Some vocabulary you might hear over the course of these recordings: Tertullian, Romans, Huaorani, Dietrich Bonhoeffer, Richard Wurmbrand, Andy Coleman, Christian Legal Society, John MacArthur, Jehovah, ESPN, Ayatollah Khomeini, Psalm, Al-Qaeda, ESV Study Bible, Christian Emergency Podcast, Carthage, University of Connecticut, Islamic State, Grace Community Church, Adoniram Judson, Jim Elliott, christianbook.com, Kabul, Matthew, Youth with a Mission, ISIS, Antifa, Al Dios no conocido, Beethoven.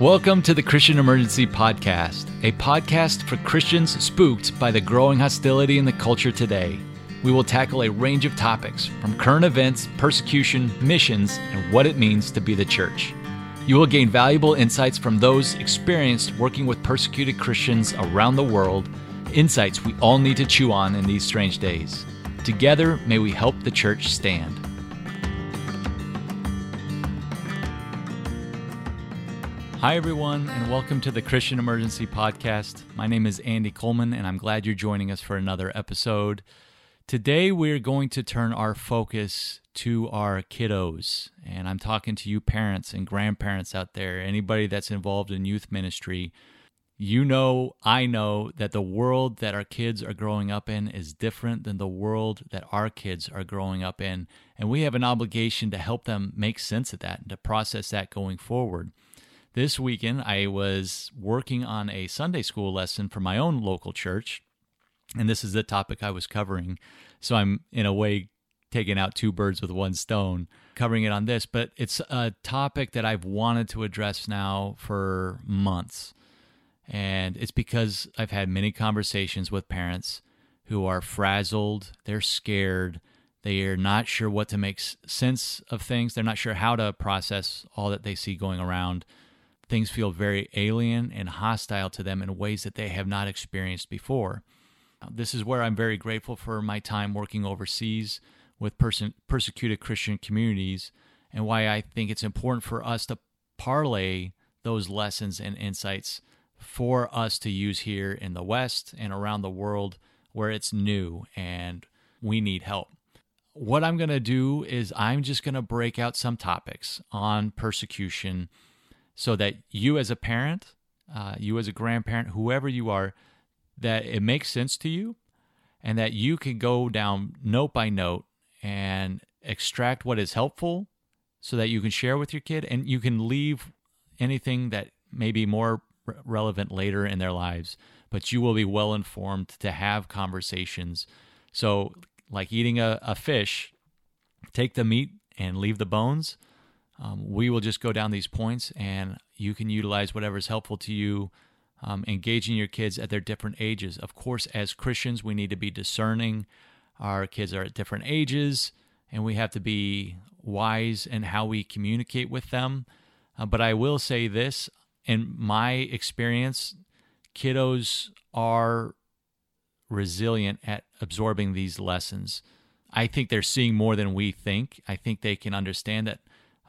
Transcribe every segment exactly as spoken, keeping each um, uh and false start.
Welcome to the Christian Emergency Podcast, a podcast for Christians spooked by the growing hostility in the culture today. We will tackle a range of topics, from current events, persecution, missions, and what it means to be the church. You will gain valuable insights from those experienced working with persecuted Christians around the world, insights we all need to chew on in these strange days. Together, may we help the church stand. Hi, everyone, and welcome to the Christian Emergency Podcast. My name is Andy Coleman, and I'm glad you're joining us for another episode. Today, we're going to turn our focus to our kiddos, and I'm talking to you parents and grandparents out there, anybody that's involved in youth ministry. You know, I know that the world that our kids are growing up in is different than the world that our kids are growing up in, and we have an obligation to help them make sense of that and to process that going forward. This weekend, I was working on a Sunday school lesson for my own local church, and this is the topic I was covering, so I'm, in a way, taking out two birds with one stone, covering it on this, but it's a topic that I've wanted to address now for months. And it's because I've had many conversations with parents who are frazzled, they're scared, they are not sure what to make sense of things, they're not sure how to process all that they see going around. Things feel very alien and hostile to them in ways that they have not experienced before. This is where I'm very grateful for my time working overseas with pers- persecuted Christian communities, and why I think it's important for us to parlay those lessons and insights for us to use here in the West and around the world where it's new and we need help. What I'm going to do is I'm just going to break out some topics on persecution so that you as a parent, uh, you as a grandparent, whoever you are, that it makes sense to you and that you can go down note by note and extract what is helpful so that you can share with your kid and you can leave anything that may be more relevant later in their lives, but you will be well informed to have conversations. So like eating a, a fish, take the meat and leave the bones. Um, we will just go down these points and you can utilize whatever is helpful to you, um, engaging your kids at their different ages. Of course, as Christians, we need to be discerning. Our kids are at different ages and we have to be wise in how we communicate with them. Uh, but I will say this, in my experience, kiddos are resilient at absorbing these lessons. I think they're seeing more than we think. I think they can understand that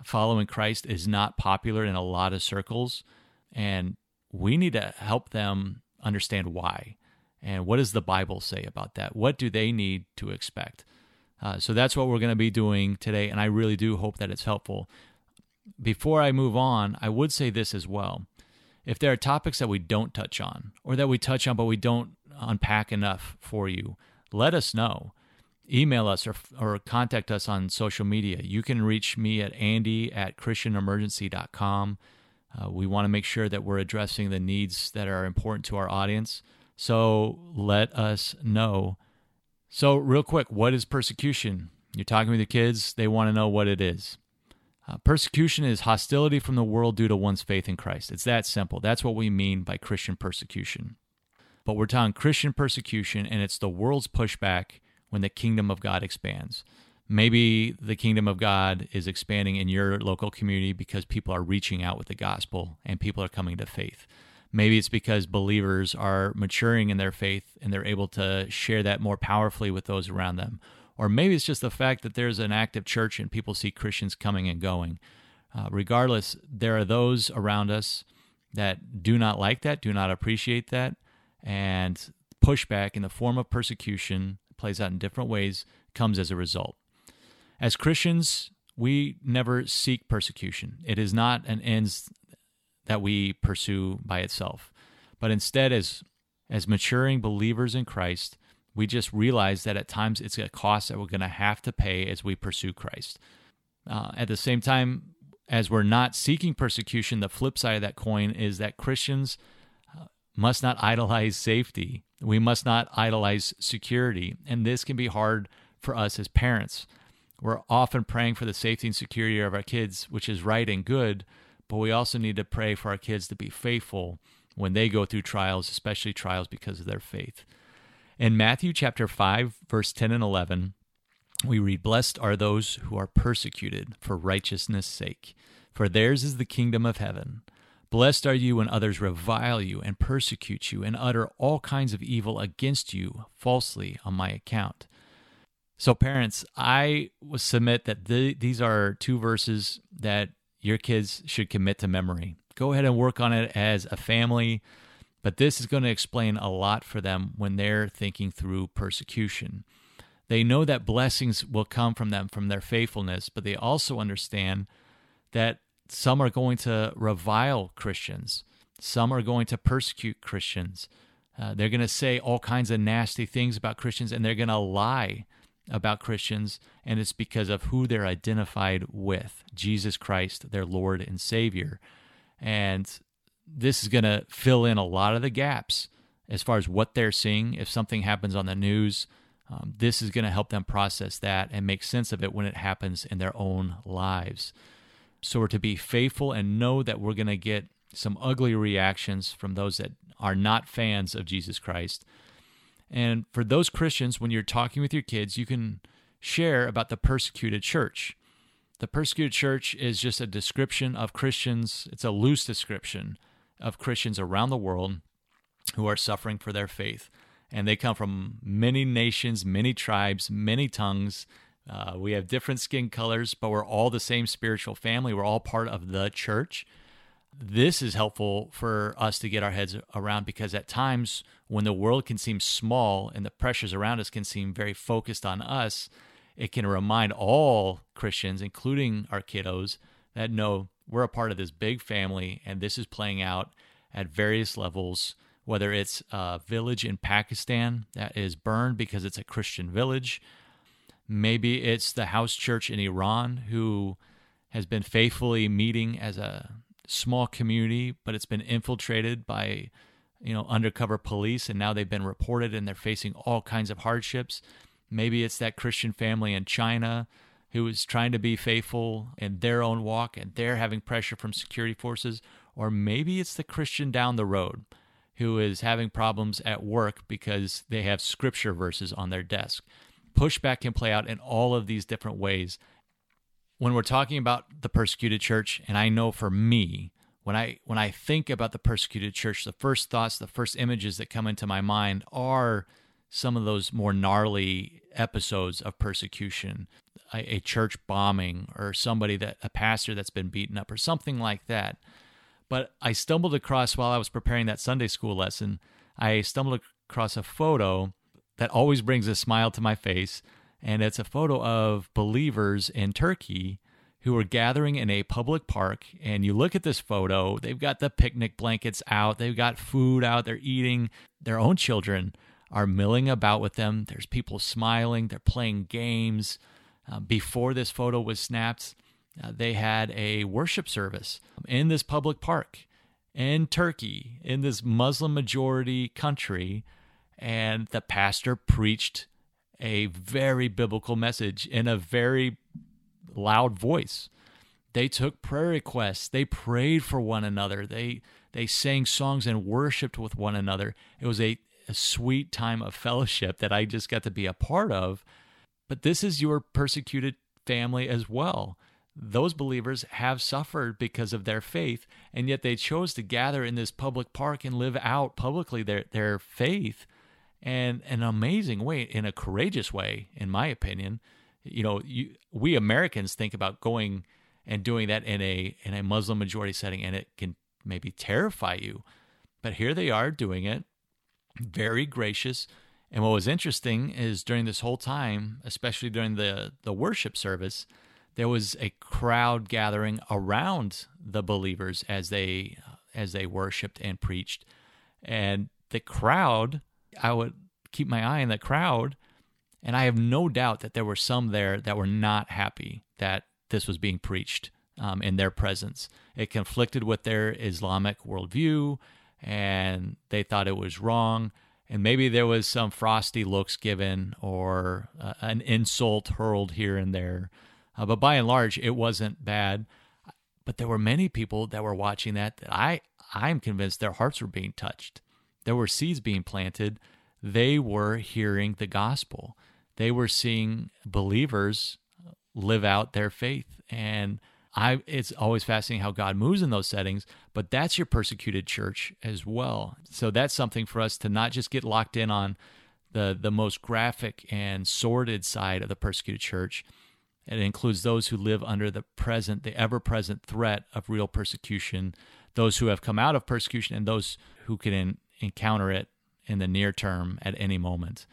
following Christ is not popular in a lot of circles, and we need to help them understand why. And what does the Bible say about that? What do they need to expect? Uh, so that's what we're going to be doing today, and I really do hope that it's helpful. Before I move on, I would say this as well. If there are topics that we don't touch on, or that we touch on but we don't unpack enough for you, let us know. Email us or, or contact us on social media. You can reach me at andy at christian emergency dot com. Uh, we want to make sure that we're addressing the needs that are important to our audience. So let us know. So real quick, what is persecution? You're talking with your kids. They want to know what it is. Uh, persecution is hostility from the world due to one's faith in Christ. It's that simple. That's what we mean by Christian persecution. But we're talking Christian persecution, and it's the world's pushback when the kingdom of God expands. Maybe the kingdom of God is expanding in your local community because people are reaching out with the gospel and people are coming to faith. Maybe it's because believers are maturing in their faith and they're able to share that more powerfully with those around them. Or maybe it's just the fact that there's an active church and people see Christians coming and going. Uh, regardless, there are those around us that do not like that, do not appreciate that, and pushback in the form of persecution plays out in different ways, comes as a result. As Christians, we never seek persecution. It is not an end that we pursue by itself. But instead, as as maturing believers in Christ, we just realize that at times it's a cost that we're going to have to pay as we pursue Christ. Uh, at the same time, as we're not seeking persecution, the flip side of that coin is that Christians must not idolize safety. We must not idolize security, and this can be hard for us as parents. We're often praying for the safety and security of our kids, which is right and good, but we also need to pray for our kids to be faithful when they go through trials, especially trials because of their faith. In Matthew chapter five, verse ten and eleven, we read, "Blessed are those who are persecuted for righteousness' sake, for theirs is the kingdom of heaven. Blessed are you when others revile you and persecute you and utter all kinds of evil against you falsely on my account." So parents, I would submit that the, these are two verses that your kids should commit to memory. Go ahead and work on it as a family, but this is going to explain a lot for them when they're thinking through persecution. They know that blessings will come from them from their faithfulness, but they also understand that some are going to revile Christians. Some are going to persecute Christians. Uh, they're going to say all kinds of nasty things about Christians, and they're going to lie about Christians, and it's because of who they're identified with, Jesus Christ, their Lord and Savior. And this is going to fill in a lot of the gaps as far as what they're seeing. If something happens on the news, um, this is going to help them process that and make sense of it when it happens in their own lives. So we're to be faithful and know that we're going to get some ugly reactions from those that are not fans of Jesus Christ. And for those Christians, when you're talking with your kids, you can share about the persecuted church. The persecuted church is just a description of Christians. It's a loose description of Christians around the world who are suffering for their faith. And they come from many nations, many tribes, many tongues. Uh, we have different skin colors, but we're all the same spiritual family. We're all part of the church. This is helpful for us to get our heads around, because at times when the world can seem small and the pressures around us can seem very focused on us, it can remind all Christians, including our kiddos, that no, we're a part of this big family, and this is playing out at various levels, whether it's a village in Pakistan that is burned because it's a Christian village. Maybe it's the house church in Iran who has been faithfully meeting as a small community, but it's been infiltrated by, you know, undercover police, and now they've been reported and they're facing all kinds of hardships. Maybe it's that Christian family in China who is trying to be faithful in their own walk and they're having pressure from security forces. Or maybe it's the Christian down the road who is having problems at work because they have scripture verses on their desk. Pushback can play out in all of these different ways. When we're talking about the persecuted church, and I know for me, when I when I think about the persecuted church, the first thoughts, the first images that come into my mind are some of those more gnarly episodes of persecution, a, a church bombing or somebody that a pastor that's been beaten up or something like that. But I stumbled across, while I was preparing that Sunday school lesson, I stumbled across a photo that always brings a smile to my face. And it's a photo of believers in Turkey who are gathering in a public park. And you look at this photo, they've got the picnic blankets out, they've got food out, they're eating. Their own children are milling about with them. There's people smiling, they're playing games. Uh, before this photo was snapped, uh, they had a worship service in this public park in Turkey, in this Muslim-majority country, and the pastor preached a very biblical message in a very loud voice. They took prayer requests. They prayed for one another. They they sang songs and worshiped with one another. It was a, a sweet time of fellowship that I just got to be a part of. But this is your persecuted family as well. Those believers have suffered because of their faith, and yet they chose to gather in this public park and live out publicly their, their faith. And an amazing way, in a courageous way, in my opinion. You know, you, we Americans think about going and doing that in a in a Muslim majority setting, and it can maybe terrify you. But here they are doing it, very gracious. And what was interesting is during this whole time, especially during the, the worship service, there was a crowd gathering around the believers as they as they worshipped and preached, and the crowd. I would keep my eye on the crowd, and I have no doubt that there were some there that were not happy that this was being preached um, in their presence. It conflicted with their Islamic worldview, and they thought it was wrong, and maybe there was some frosty looks given or uh, an insult hurled here and there, uh, but by and large, it wasn't bad. But there were many people that were watching that, that I, I'm convinced their hearts were being touched. There were seeds being planted. They were hearing the gospel. They were seeing believers live out their faith. And I, it's always fascinating how God moves in those settings, but that's your persecuted church as well. So that's something for us to not just get locked in on the, the most graphic and sordid side of the persecuted church. It includes those who live under the present, the ever-present threat of real persecution, those who have come out of persecution, and those who can in, encounter it in the near term at any moment.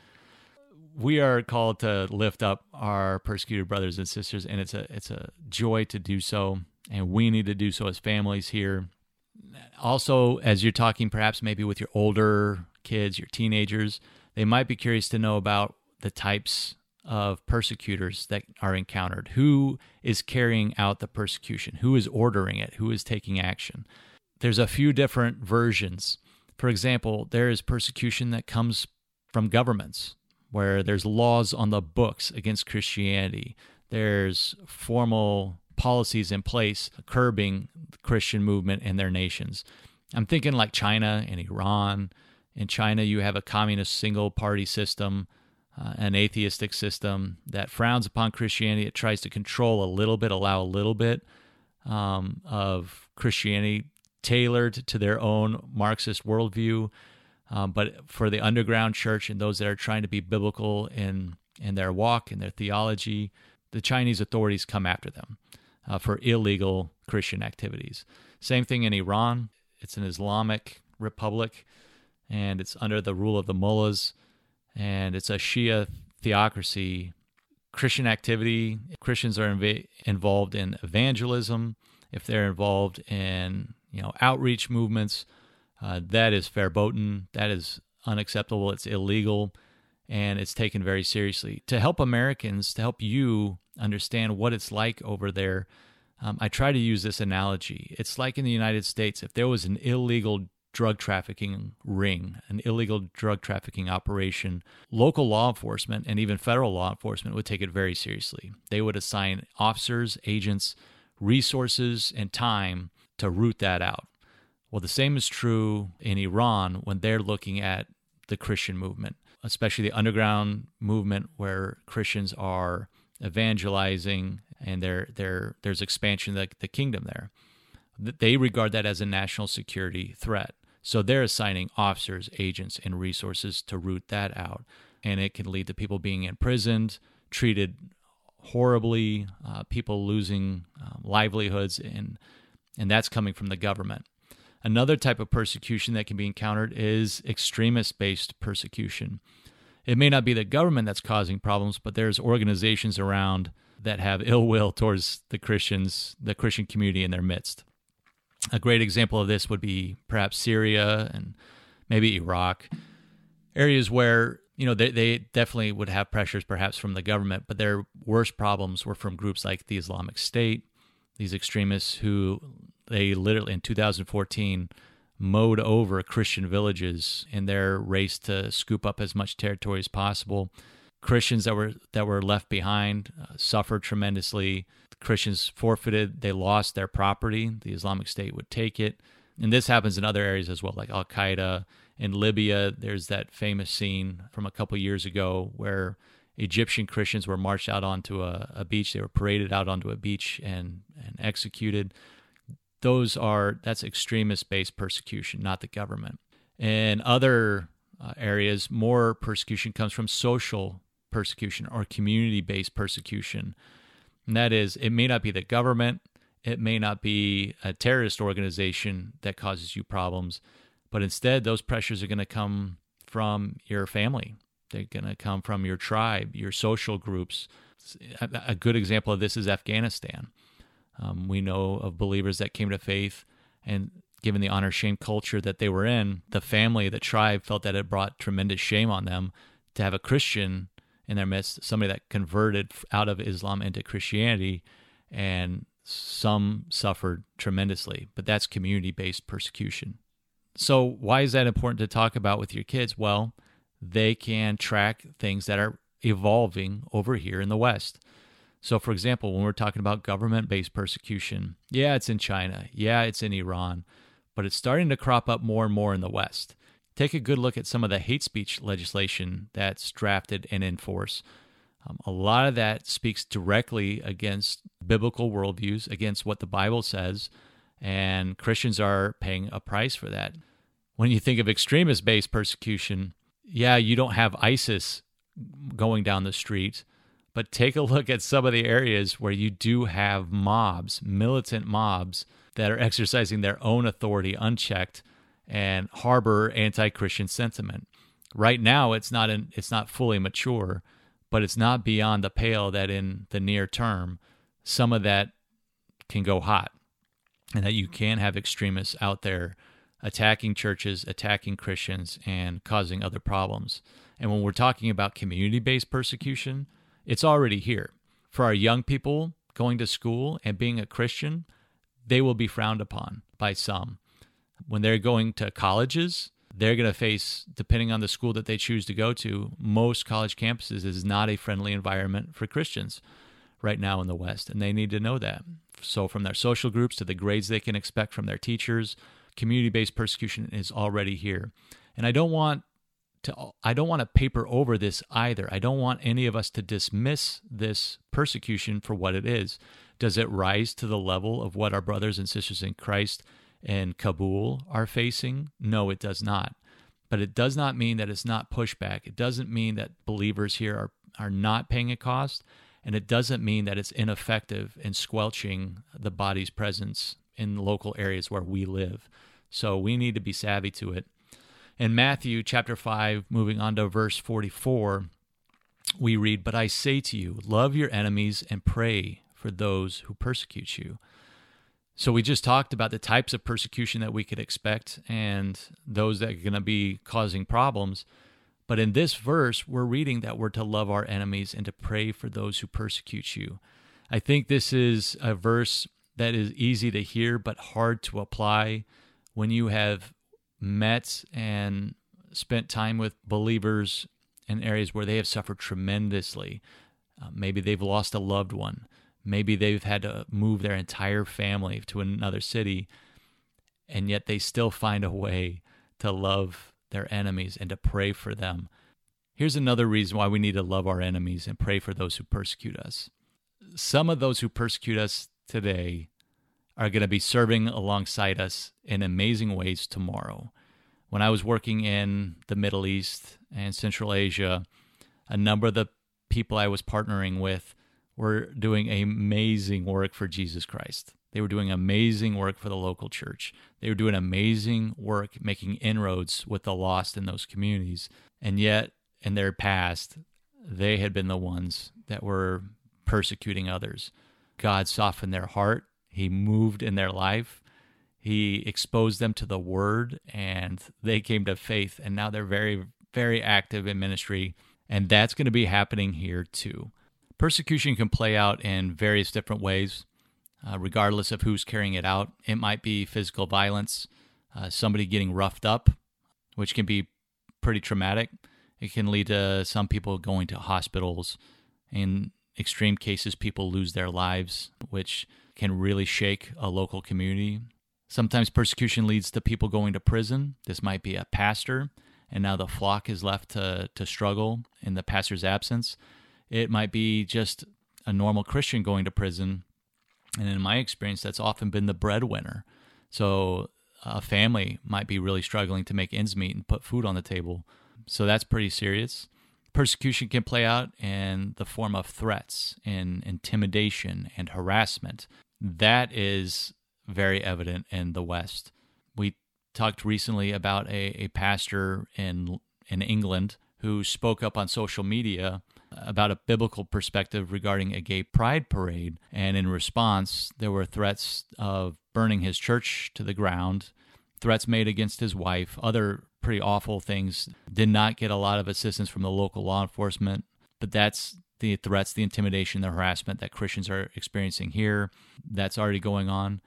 We are called to lift up our persecuted brothers and sisters, and it's a it's a joy to do so, and we need to do so as families here. Also, as you're talking perhaps maybe with your older kids, your teenagers, they might be curious to know about the types of persecutors that are encountered. Who is carrying out the persecution? Who is ordering it? Who is taking action? There's a few different versions. For example, there is persecution that comes from governments, where there's laws on the books against Christianity. There's formal policies in place curbing the Christian movement and their nations. I'm thinking like China and Iran. In China, you have a communist single-party system, uh, an atheistic system that frowns upon Christianity. It tries to control a little bit, allow a little bit um, of Christianity tailored to their own Marxist worldview. Um, but for the underground church and those that are trying to be biblical in, in their walk, in their theology, the Chinese authorities come after them uh, for illegal Christian activities. Same thing in Iran. It's an Islamic republic, and it's under the rule of the mullahs, and it's a Shia theocracy. Christian activity, Christians are inv- involved in evangelism. If they're involved in you know outreach movements, Uh, that is verboten, that is unacceptable, it's illegal, and it's taken very seriously. To help Americans, to help you understand what it's like over there, um, I try to use this analogy. It's like in the United States, if there was an illegal drug trafficking ring, an illegal drug trafficking operation, local law enforcement and even federal law enforcement would take it very seriously. They would assign officers, agents, resources, and time to root that out. Well, the same is true in Iran when they're looking at the Christian movement, especially the underground movement where Christians are evangelizing and they're, they're, there's expansion of the, the kingdom there. They regard that as a national security threat. So they're assigning officers, agents, and resources to root that out. And it can lead to people being imprisoned, treated horribly, uh, people losing um, livelihoods, and and that's coming from the government. Another type of persecution that can be encountered is extremist-based persecution. It may not be the government that's causing problems, but there's organizations around that have ill will towards the Christians, the Christian community in their midst. A great example of this would be perhaps Syria and maybe Iraq, areas where you know they, they definitely would have pressures perhaps from the government, but their worst problems were from groups like the Islamic State, these extremists who... They literally, in two thousand fourteen, mowed over Christian villages in their race to scoop up as much territory as possible. Christians that were that were left behind uh, suffered tremendously. The Christians forfeited. They lost their property. The Islamic State would take it. And this happens in other areas as well, like Al-Qaeda. In Libya, there's that famous scene from a couple years ago where Egyptian Christians were marched out onto a, a beach. They were paraded out onto a beach and, and executed. Those are, that's extremist-based persecution, not the government. In other uh, areas, more persecution comes from social persecution or community-based persecution. And that is, it may not be the government, it may not be a terrorist organization that causes you problems, but instead those pressures are going to come from your family. They're going to come from your tribe, your social groups. A good example of this is Afghanistan. Um, we know of believers that came to faith, and given the honor-shame culture that they were in, the family, the tribe felt that it brought tremendous shame on them to have a Christian in their midst, somebody that converted out of Islam into Christianity, and some suffered tremendously. But that's community-based persecution. So why is that important to talk about with your kids? Well, they can track things that are evolving over here in the West. So, for example, when we're talking about government-based persecution, yeah, it's in China, yeah, it's in Iran, but it's starting to crop up more and more in the West. Take a good look at some of the hate speech legislation that's drafted and in force. Um, a lot of that speaks directly against biblical worldviews, against what the Bible says, and Christians are paying a price for that. When you think of extremist-based persecution, yeah, you don't have ISIS going down the street, but take a look at some of the areas where you do have mobs, militant mobs, that are exercising their own authority unchecked and harbor anti-Christian sentiment. Right now, it's not in, it's not fully mature, but it's not beyond the pale that in the near term, some of that can go hot, and that you can have extremists out there attacking churches, attacking Christians, and causing other problems. And when we're talking about community-based persecution, it's already here. For our young people going to school and being a Christian, they will be frowned upon by some. When they're going to colleges, they're going to face, depending on the school that they choose to go to, most college campuses is not a friendly environment for Christians right now in the West, and they need to know that. So from their social groups to the grades they can expect from their teachers, community-based persecution is already here. And I don't want to, I don't want to paper over this either. I don't want any of us to dismiss this persecution for what it is. Does it rise to the level of what our brothers and sisters in Christ and Kabul are facing? No, it does not. But it does not mean that it's not pushback. It doesn't mean that believers here are, are not paying a cost, and it doesn't mean that it's ineffective in squelching the body's presence in local areas where we live. So we need to be savvy to it. In Matthew chapter five, moving on to verse forty-four, we read, "But I say to you, love your enemies and pray for those who persecute you." So we just talked about the types of persecution that we could expect and those that are going to be causing problems. But in this verse, we're reading that we're to love our enemies and to pray for those who persecute you. I think this is a verse that is easy to hear but hard to apply when you have met and spent time with believers in areas where they have suffered tremendously. Uh, maybe they've lost a loved one. Maybe they've had to move their entire family to another city, and yet they still find a way to love their enemies and to pray for them. Here's another reason why we need to love our enemies and pray for those who persecute us. Some of those who persecute us today are going to be serving alongside us in amazing ways tomorrow. When I was working in the Middle East and Central Asia, a number of the people I was partnering with were doing amazing work for Jesus Christ. They were doing amazing work for the local church. They were doing amazing work making inroads with the lost in those communities. And yet, in their past, they had been the ones that were persecuting others. God softened their heart. He moved in their life. He exposed them to the Word, and they came to faith. And now they're very, very active in ministry. And that's going to be happening here too. Persecution can play out in various different ways, uh, regardless of who's carrying it out. It might be physical violence, uh, somebody getting roughed up, which can be pretty traumatic. It can lead to some people going to hospitals. In extreme cases, people lose their lives, which can really shake a local community. Sometimes persecution leads to people going to prison. This might be a pastor, and now the flock is left to, to struggle in the pastor's absence. It might be just a normal Christian going to prison. And in my experience, that's often been the breadwinner. So a family might be really struggling to make ends meet and put food on the table. So that's pretty serious. Persecution can play out in the form of threats and intimidation and harassment. That is very evident in the West. We talked recently about a, a pastor in in England who spoke up on social media about a biblical perspective regarding a gay pride parade. And in response, there were threats of burning his church to the ground, threats made against his wife, other pretty awful things. Did not get a lot of assistance from the local law enforcement, but that's the threats, the intimidation, the harassment that Christians are experiencing here. That's already going on.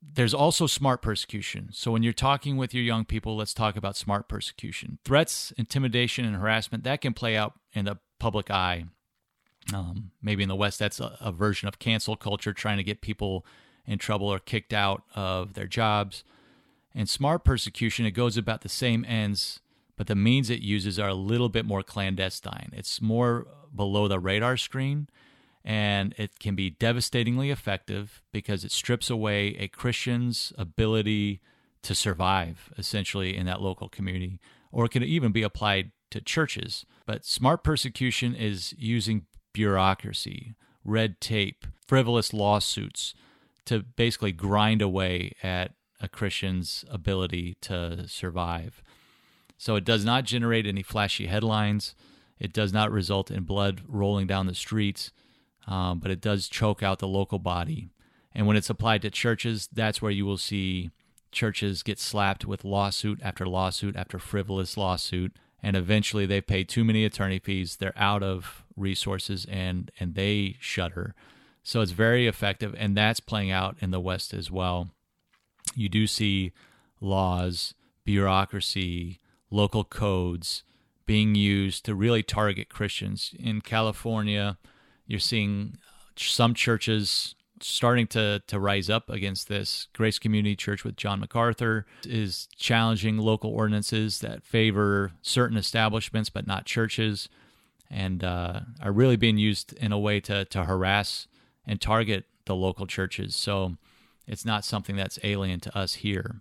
There's also smart persecution. So when you're talking with your young people, let's talk about smart persecution. Threats, intimidation, and harassment, that can play out in the public eye. Um, maybe in the West, that's a, a version of cancel culture, trying to get people in trouble or kicked out of their jobs. And smart persecution, it goes about the same ends, but the means it uses are a little bit more clandestine. It's more below the radar screen, and it can be devastatingly effective because it strips away a Christian's ability to survive, essentially, in that local community. Or it can even be applied to churches. But smart persecution is using bureaucracy, red tape, frivolous lawsuits to basically grind away at a Christian's ability to survive. So it does not generate any flashy headlines. It does not result in blood rolling down the streets, um, but it does choke out the local body. And when it's applied to churches, that's where you will see churches get slapped with lawsuit after lawsuit after frivolous lawsuit, and eventually they pay too many attorney fees. They're out of resources, and and they shudder. So it's very effective, and that's playing out in the West as well. You do see laws, bureaucracy, local codes being used to really target Christians. In California, you're seeing some churches starting to, to rise up against this. Grace Community Church with John MacArthur is challenging local ordinances that favor certain establishments but not churches, and uh, are really being used in a way to, to harass and target the local churches. So it's not something that's alien to us here.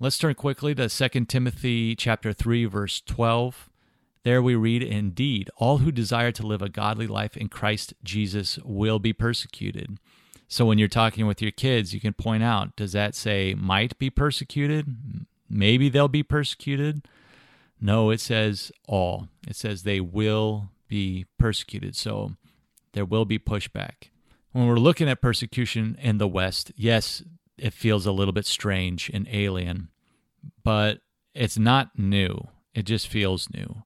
Let's turn quickly to Second Timothy chapter three, verse twelve. There we read, "Indeed, all who desire to live a godly life in Christ Jesus will be persecuted." So when you're talking with your kids, you can point out, does that say might be persecuted? Maybe they'll be persecuted? No, it says all. It says they will be persecuted. So there will be pushback. When we're looking at persecution in the West, yes, it feels a little bit strange and alien, but it's not new. It just feels new.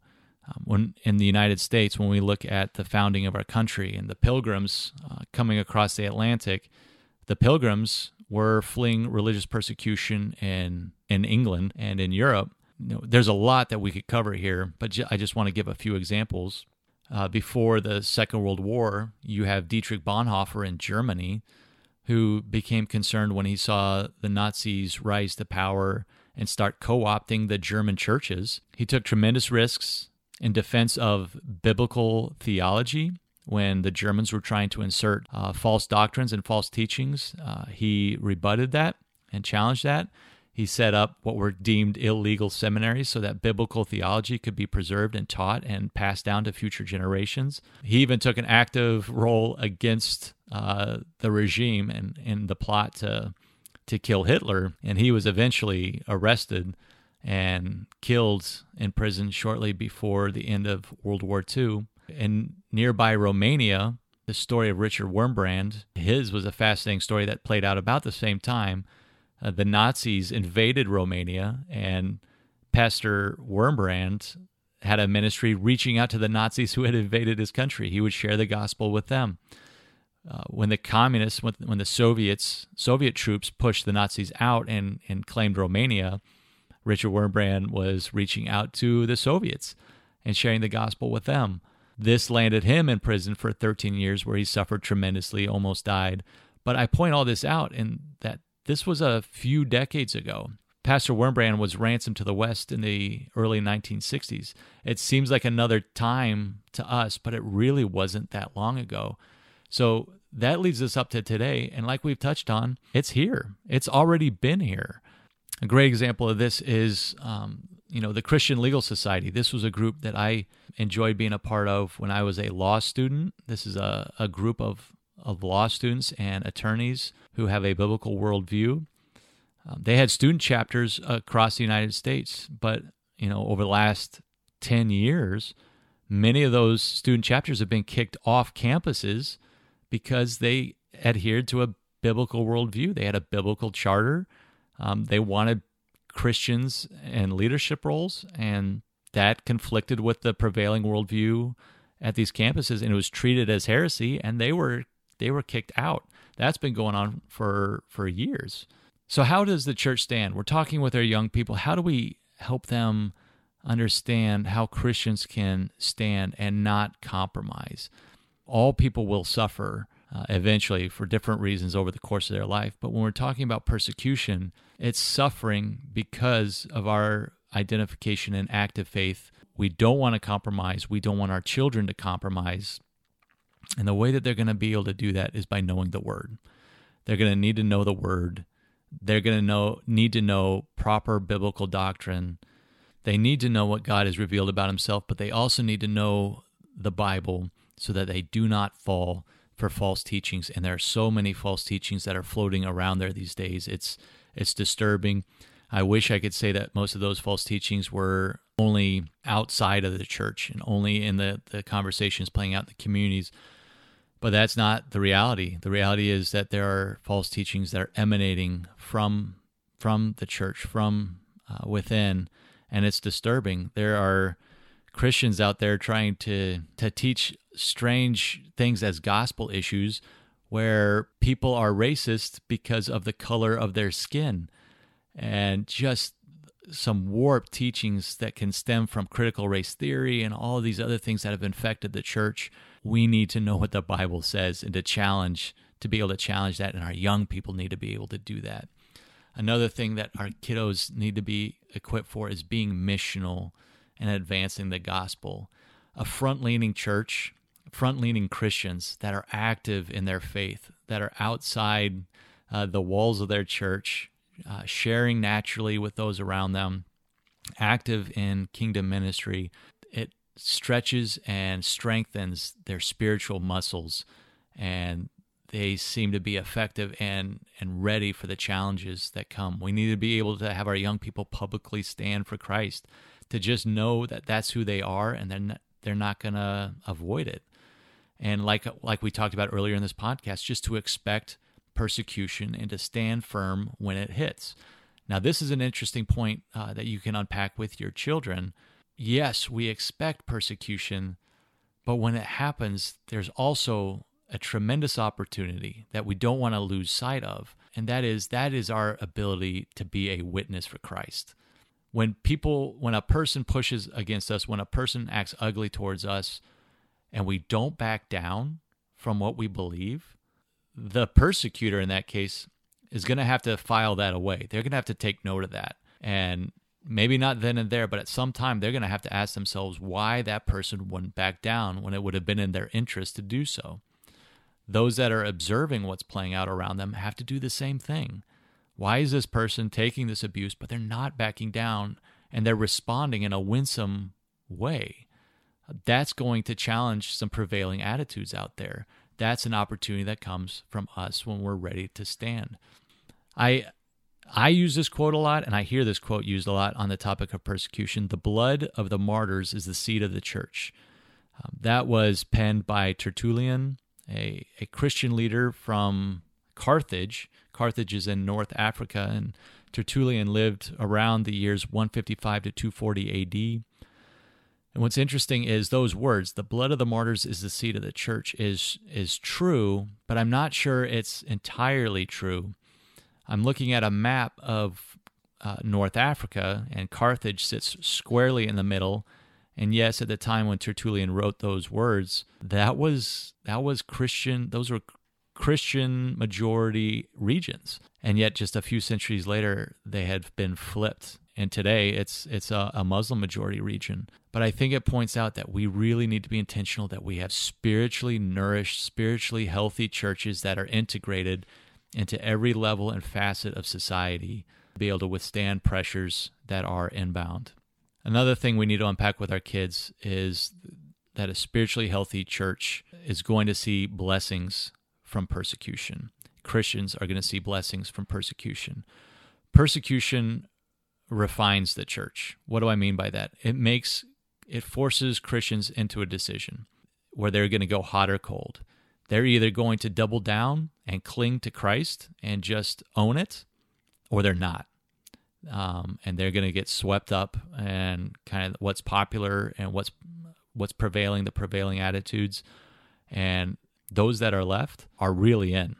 Um, when in the United States, when we look at the founding of our country and the Pilgrims uh, coming across the Atlantic, the Pilgrims were fleeing religious persecution in, in England and in Europe. You know, there's a lot that we could cover here, but ju- I just want to give a few examples. Uh, before the Second World War, you have Dietrich Bonhoeffer in Germany, who became concerned when he saw the Nazis rise to power and start co-opting the German churches. He took tremendous risks in defense of biblical theology when the Germans were trying to insert uh, false doctrines and false teachings. Uh, he rebutted that and challenged that. He set up what were deemed illegal seminaries so that biblical theology could be preserved and taught and passed down to future generations. He even took an active role against uh, the regime and in the plot to to kill Hitler, and he was eventually arrested and killed in prison shortly before the end of World War Two. In nearby Romania, the story of Richard Wurmbrand, his was a fascinating story that played out about the same time. Uh, the Nazis invaded Romania, and Pastor Wurmbrand had a ministry reaching out to the Nazis who had invaded his country. He would share the gospel with them. Uh, when the communists, when, when the Soviets, Soviet troops pushed the Nazis out and, and claimed Romania, Richard Wurmbrand was reaching out to the Soviets and sharing the gospel with them. This landed him in prison for thirteen years, where he suffered tremendously, almost died. But I point all this out in that this was a few decades ago. Pastor Wurmbrand was ransomed to the West in the early nineteen sixties. It seems like another time to us, but it really wasn't that long ago. So that leads us up to today, and like we've touched on, it's here. It's already been here. A great example of this is, um, you know, the Christian Legal Society. This was a group that I enjoyed being a part of when I was a law student. This is a, a group of, of law students and attorneys who have a biblical worldview. Um, they had student chapters across the United States, but, you know, over the last ten years, many of those student chapters have been kicked off campuses because they adhered to a biblical worldview. They had a biblical charter. Um, they wanted Christians in leadership roles, and that conflicted with the prevailing worldview at these campuses, and it was treated as heresy, and they were they were kicked out. That's been going on for, for years. So how does the church stand? We're talking with our young people. How do we help them understand how Christians can stand and not compromise? all people will suffer uh, eventually for different reasons over the course of their life. But when we're talking about persecution, it's suffering because of our identification in active faith. We don't want to compromise. We don't want our children to compromise. And the way that they're going to be able to do that is by knowing the Word. They're going to need to know the Word. They're going to know need to know proper biblical doctrine. They need to know what God has revealed about Himself, but they also need to know the Bible so that they do not fall for false teachings. And there are so many false teachings that are floating around there these days. It's it's disturbing. I wish I could say that most of those false teachings were only outside of the church and only in the, the conversations playing out in the communities. But that's not the reality. The reality is that there are false teachings that are emanating from from the church, from uh, within, and it's disturbing. There are Christians out there trying to, to teach strange things as gospel issues where people are racist because of the color of their skin, and just some warped teachings that can stem from critical race theory and all of these other things that have infected the church. We need to know what the Bible says and to challenge, to be able to challenge that, and our young people need to be able to do that. Another thing that our kiddos need to be equipped for is being missional and advancing the gospel. A front-leaning church, front-leaning Christians that are active in their faith, that are outside uh, the walls of their church, Uh, sharing naturally with those around them, active in kingdom ministry, it stretches and strengthens their spiritual muscles, and they seem to be effective and, and ready for the challenges that come. We need to be able to have our young people publicly stand for Christ, to just know that that's who they are, and they're not, they're not going to avoid it. And like like we talked about earlier in this podcast, just to expect persecution and to stand firm when it hits. Now, this is an interesting point uh, that you can unpack with your children. Yes, we expect persecution, but when it happens, there's also a tremendous opportunity that we don't want to lose sight of, and that is that is our ability to be a witness for Christ. When people, when a person pushes against us, when a person acts ugly towards us, and we don't back down from what we believe, the persecutor in that case is going to have to file that away. They're going to have to take note of that. And maybe not then and there, but at some time, they're going to have to ask themselves why that person wouldn't back down when it would have been in their interest to do so. Those that are observing what's playing out around them have to do the same thing. Why is this person taking this abuse, but they're not backing down, and they're responding in a winsome way? That's going to challenge some prevailing attitudes out there. That's an opportunity that comes from us when we're ready to stand. I I use this quote a lot, and I hear this quote used a lot on the topic of persecution. The blood of the martyrs is the seed of the church. Um, that was penned by Tertullian, a, a Christian leader from Carthage. Carthage is in North Africa, and Tertullian lived around the years one fifty-five to two forty A D, And what's interesting is those words, the blood of the martyrs is the seed of the church, is is true, but I'm not sure it's entirely true. I'm looking at a map of uh, North Africa, and Carthage sits squarely in the middle. And yes, at the time when Tertullian wrote those words, that was that was Christian, those were Christian majority regions. And yet just a few centuries later, they had been flipped. And today, it's it's a, a Muslim-majority region. But I think it points out that we really need to be intentional that we have spiritually nourished, spiritually healthy churches that are integrated into every level and facet of society to be able to withstand pressures that are inbound. Another thing we need to unpack with our kids is that a spiritually healthy church is going to see blessings from persecution. Christians are going to see blessings from persecution. Persecution refines the church. What do I mean by that? It makes, it forces Christians into a decision where they're going to go hot or cold. They're either going to double down and cling to Christ and just own it, or they're not. Um, and they're going to get swept up and kind of what's popular and what's what's prevailing, the prevailing attitudes. And those that are left are really in,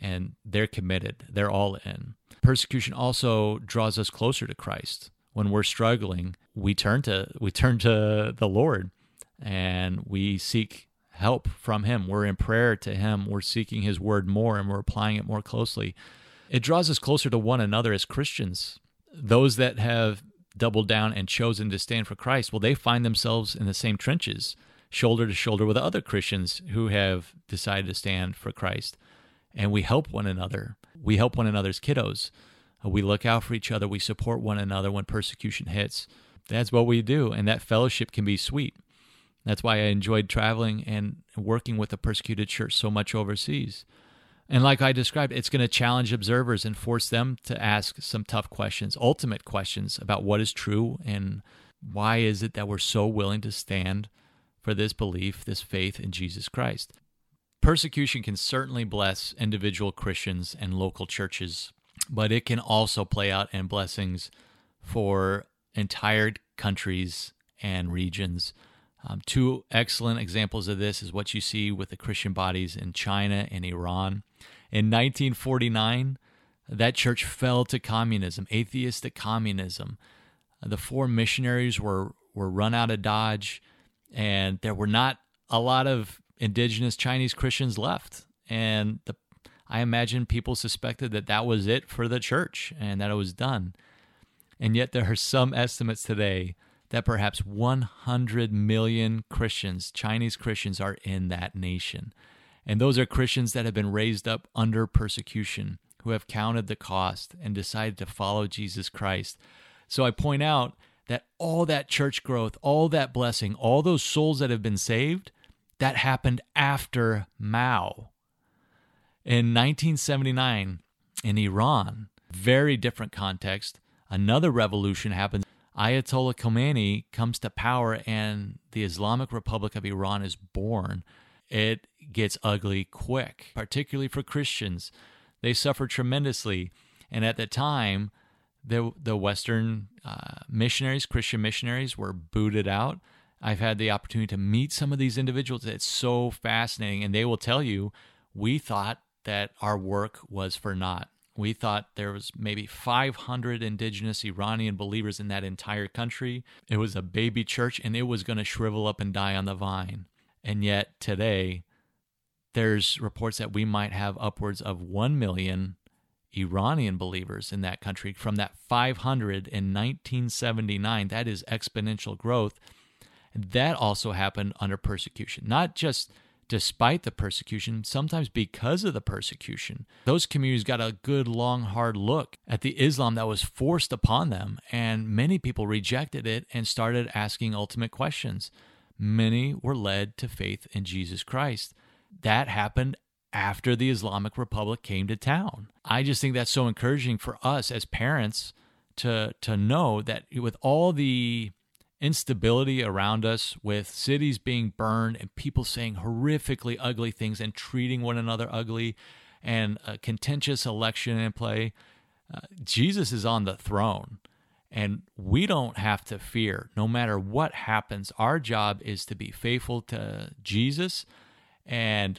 and they're committed. They're all in. Persecution also draws us closer to Christ. When we're struggling, we turn to we turn to the Lord, and we seek help from him. We're in prayer to him. We're seeking his word more, and we're applying it more closely. It draws us closer to one another as Christians. Those that have doubled down and chosen to stand for Christ, well, they find themselves in the same trenches, shoulder to shoulder with other Christians who have decided to stand for Christ. And we help one another. We help one another's kiddos. We look out for each other. We support one another when persecution hits. That's what we do, and that fellowship can be sweet. That's why I enjoyed traveling and working with the persecuted church so much overseas. And like I described, it's going to challenge observers and force them to ask some tough questions, ultimate questions about what is true and why is it that we're so willing to stand for this belief, this faith in Jesus Christ. Persecution can certainly bless individual Christians and local churches, but it can also play out in blessings for entire countries and regions. Um, two excellent examples of this is what you see with the Christian bodies in China and Iran. In nineteen forty-nine, that church fell to communism, atheistic communism. The four missionaries were, were run out of Dodge, and there were not a lot of indigenous Chinese Christians left. And the, I imagine people suspected that that was it for the church and that it was done. And yet there are some estimates today that perhaps one hundred million Christians, Chinese Christians, are in that nation. And those are Christians that have been raised up under persecution, who have counted the cost and decided to follow Jesus Christ. So I point out that all that church growth, all that blessing, all those souls that have been saved, that happened after Mao. In nineteen seventy-nine, in Iran, very different context, another revolution happens. Ayatollah Khomeini comes to power and the Islamic Republic of Iran is born. It gets ugly quick, particularly for Christians. They suffer tremendously. And at the time, the, the Western uh, missionaries, Christian missionaries, were booted out. I've had the opportunity to meet some of these individuals. It's so fascinating. And they will tell you, we thought that our work was for naught. We thought there was maybe five hundred indigenous Iranian believers in that entire country. It was a baby church, and it was going to shrivel up and die on the vine. And yet today, there's reports that we might have upwards of one million Iranian believers in that country from that five hundred in nineteen seventy-nine. That is exponential growth. That also happened under persecution, not just despite the persecution, sometimes because of the persecution. Those communities got a good, long, hard look at the Islam that was forced upon them, and many people rejected it and started asking ultimate questions. Many were led to faith in Jesus Christ. That happened after the Islamic Republic came to town. I just think that's so encouraging for us as parents to, to know that with all the instability around us, with cities being burned and people saying horrifically ugly things and treating one another ugly and a contentious election in play, uh, Jesus is on the throne, and we don't have to fear no matter what happens. Our job is to be faithful to Jesus and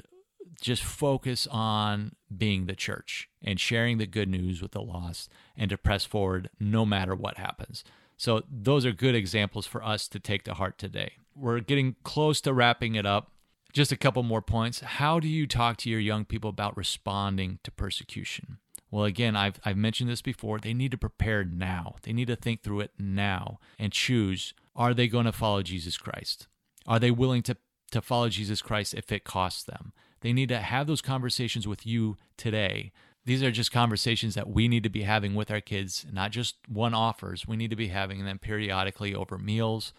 just focus on being the church and sharing the good news with the lost and to press forward no matter what happens. So those are good examples for us to take to heart today. We're getting close to wrapping it up. Just a couple more points. How do you talk to your young people about responding to persecution? Well, again, I've I've mentioned this before. They need to prepare now. They need to think through it now and choose, are they going to follow Jesus Christ? Are they willing to, to follow Jesus Christ if it costs them? They need to have those conversations with you today. These are just conversations that we need to be having with our kids, not just one-offers. We need to be having them periodically over meals,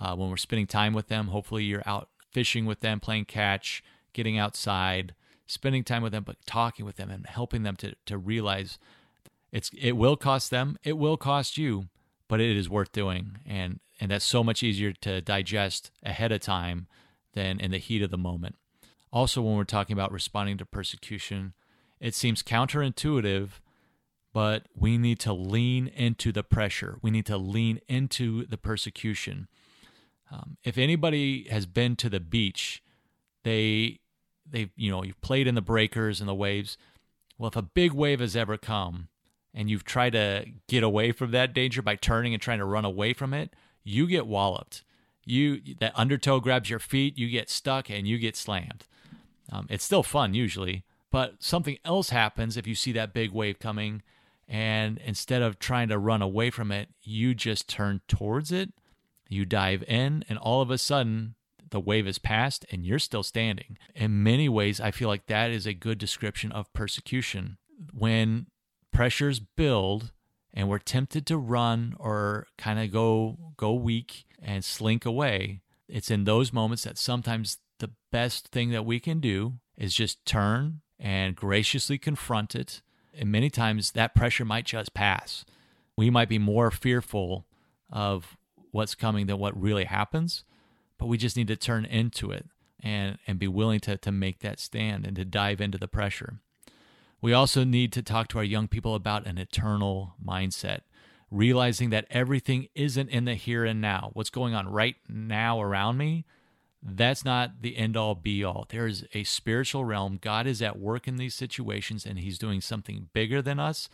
uh, when we're spending time with them. Hopefully you're out fishing with them, playing catch, getting outside, spending time with them, but talking with them and helping them to, to realize it's it will cost them, it will cost you, but it is worth doing. And, and that's so much easier to digest ahead of time than in the heat of the moment. Also, when we're talking about responding to persecution, it seems counterintuitive, but we need to lean into the pressure. We need to lean into the persecution. Um, if anybody has been to the beach, they, they, you know, you've played in the breakers and the waves. Well, if a big wave has ever come and you've tried to get away from that danger by turning and trying to run away from it, you get walloped. you that undertow grabs your feet, you get stuck, and you get slammed. Um, it's still fun usually, but something else happens if you see that big wave coming, and instead of trying to run away from it, you just turn towards it, you dive in, and all of a sudden, the wave is past and you're still standing. In many ways, I feel like that is a good description of persecution. When pressures build and we're tempted to run or kind of go go weak and slink away, it's in those moments that sometimes the best thing that we can do is just turn and graciously confront it. And many times that pressure might just pass. We might be more fearful of what's coming than what really happens, but we just need to turn into it and, and be willing to, to make that stand and to dive into the pressure. We also need to talk to our young people about an eternal mindset, realizing that everything isn't in the here and now. What's going on right now around me, that's not the end-all, be-all. There is a spiritual realm. God is at work in these situations, and he's doing something bigger than us.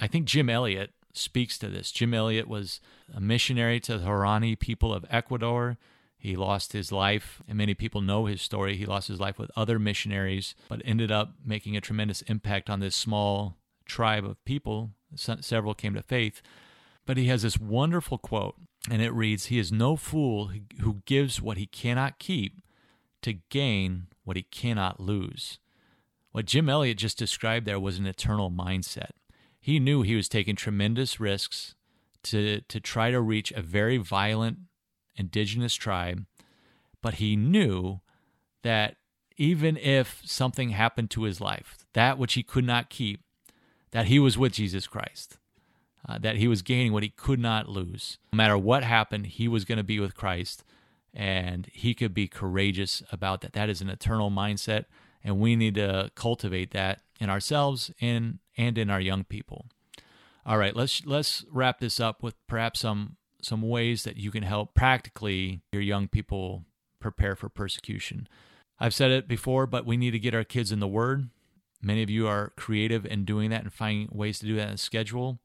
I think Jim Elliott speaks to this. Jim Elliott was a missionary to the Huaorani people of Ecuador. He lost his life, and many people know his story. He lost his life with other missionaries, but ended up making a tremendous impact on this small tribe of people. Several came to faith. But he has this wonderful quote, and it reads, "He is no fool who gives what he cannot keep to gain what he cannot lose." What Jim Elliott just described there was an eternal mindset. He knew he was taking tremendous risks to, to try to reach a very violent indigenous tribe, but he knew that even if something happened to his life, that which he could not keep, that he was with Jesus Christ, uh, that he was gaining what he could not lose. No matter what happened, he was going to be with Christ, and he could be courageous about that. That is an eternal mindset, and we need to cultivate that in ourselves and, and in our young people. All right, let's let's wrap this up with perhaps some some ways that you can help practically your young people prepare for persecution. I've said it before, but we need to get our kids in the Word. Many of you are creative in doing that and finding ways to do that in a schedule.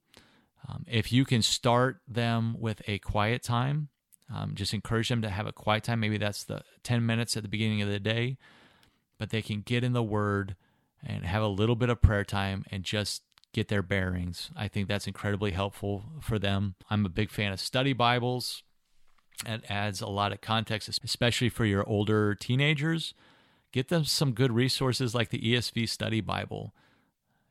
Um, if you can start them with a quiet time, um, just encourage them to have a quiet time. Maybe that's the ten minutes at the beginning of the day, but they can get in the Word and have a little bit of prayer time and just get their bearings. I think that's incredibly helpful for them. I'm a big fan of study Bibles. It adds a lot of context, especially for your older teenagers. Get them some good resources like the E S V Study Bible.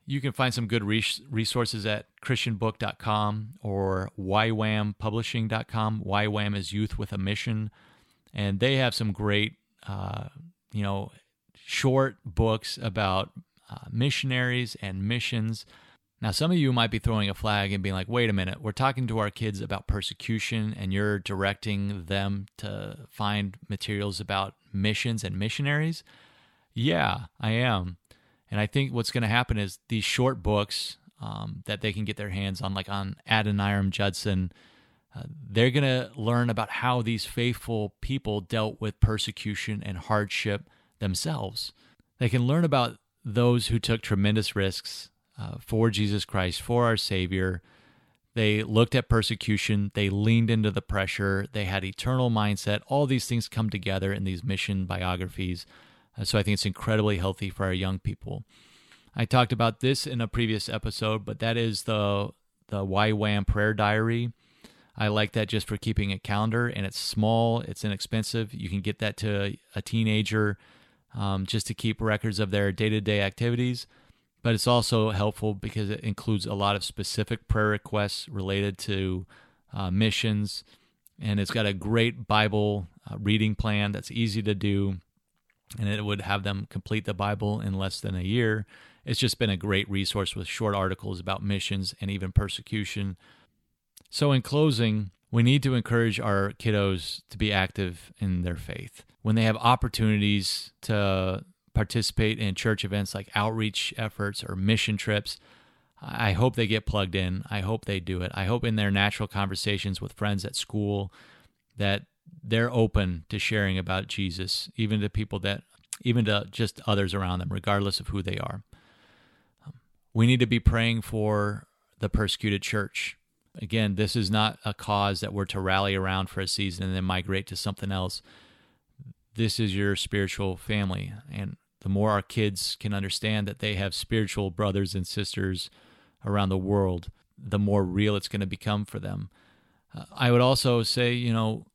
You can find some good re- resources at christian book dot com or y wam publishing dot com. Y WAM is Youth with a Mission, and they have some great, uh, you know, short books about uh, missionaries and missions. Now, some of you might be throwing a flag and being like, wait a minute, we're talking to our kids about persecution and you're directing them to find materials about missions and missionaries? Yeah, I am. And I think what's going to happen is these short books um, that they can get their hands on, like on Adoniram Judson, uh, they're going to learn about how these faithful people dealt with persecution and hardship themselves. They can learn about those who took tremendous risks Uh, for Jesus Christ, for our Savior. They looked at persecution. They leaned into the pressure. They had eternal mindset. All these things come together in these mission biographies. Uh, so I think it's incredibly healthy for our young people. I talked about this in a previous episode, but that is the the Y WAM Prayer Diary. I like that just for keeping a calendar, and it's small. It's inexpensive. You can get that to a teenager um, just to keep records of their day-to-day activities. But it's also helpful because it includes a lot of specific prayer requests related to uh, missions, and it's got a great Bible uh, reading plan that's easy to do, and it would have them complete the Bible in less than a year. It's just been a great resource with short articles about missions and even persecution. So in closing, we need to encourage our kiddos to be active in their faith. When they have opportunities to participate in church events like outreach efforts or mission trips, I hope they get plugged in. I hope they do it. I hope in their natural conversations with friends at school that they're open to sharing about Jesus, even to people that, even to just others around them, regardless of who they are. We need to be praying for the persecuted church. Again, this is not a cause that we're to rally around for a season and then migrate to something else. This is your spiritual family. And the more our kids can understand that they have spiritual brothers and sisters around the world, the more real it's going to become for them. Uh, I would also say, you know,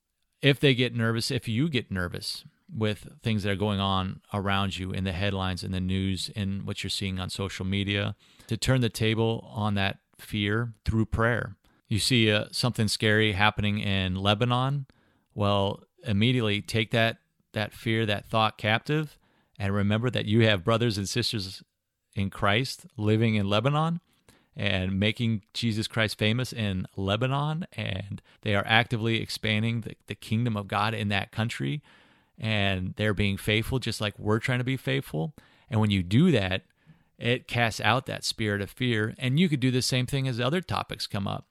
if they get nervous, if you get nervous with things that are going on around you in the headlines, in the news, in what you're seeing on social media, to turn the table on that fear through prayer. You see uh, something scary happening in Lebanon, well, immediately take that that fear, that thought captive, and remember that you have brothers and sisters in Christ living in Lebanon and making Jesus Christ famous in Lebanon, and they are actively expanding the, the kingdom of God in that country, and they're being faithful just like we're trying to be faithful. And when you do that, it casts out that spirit of fear, and you could do the same thing as other topics come up.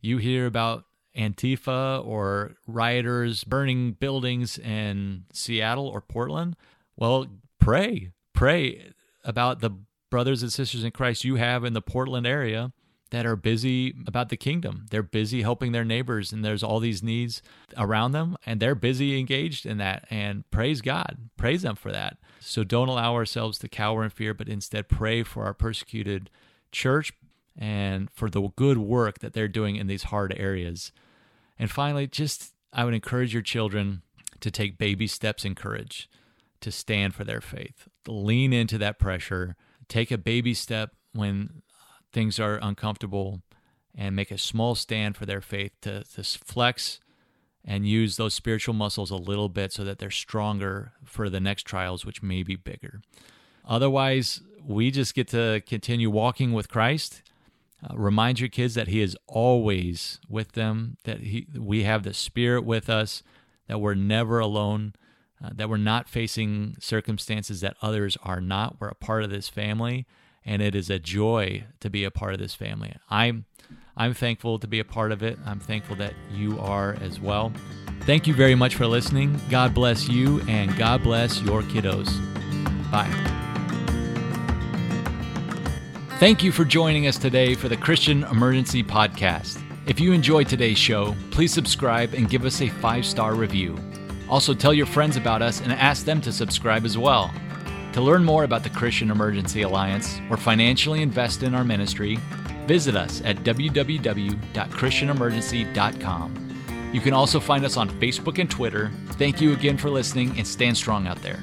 You hear about Antifa or rioters burning buildings in Seattle or Portland. Well, pray. Pray about the brothers and sisters in Christ you have in the Portland area that are busy about the kingdom. They're busy helping their neighbors, and there's all these needs around them, and they're busy engaged in that, and praise God. Praise them for that. So don't allow ourselves to cower in fear, but instead pray for our persecuted church and for the good work that they're doing in these hard areas. And finally, just I would encourage your children to take baby steps in courage, to stand for their faith, lean into that pressure, take a baby step when things are uncomfortable, and make a small stand for their faith, to, to flex and use those spiritual muscles a little bit so that they're stronger for the next trials, which may be bigger. Otherwise, we just get to continue walking with Christ. Uh, remind your kids that He is always with them, that he, we have the Spirit with us, that we're never alone, uh, that we're not facing circumstances that others are not. We're a part of this family, and it is a joy to be a part of this family. I'm I'm thankful to be a part of it. I'm thankful that you are as well. Thank you very much for listening. God bless you, and God bless your kiddos. Bye. Thank you for joining us today for the Christian Emergency Podcast. If you enjoyed today's show, please subscribe and give us a five-star review. Also, tell your friends about us and ask them to subscribe as well. To learn more about the Christian Emergency Alliance or financially invest in our ministry, visit us at w w w dot christian emergency dot com. You can also find us on Facebook and Twitter. Thank you again for listening, and stand strong out there.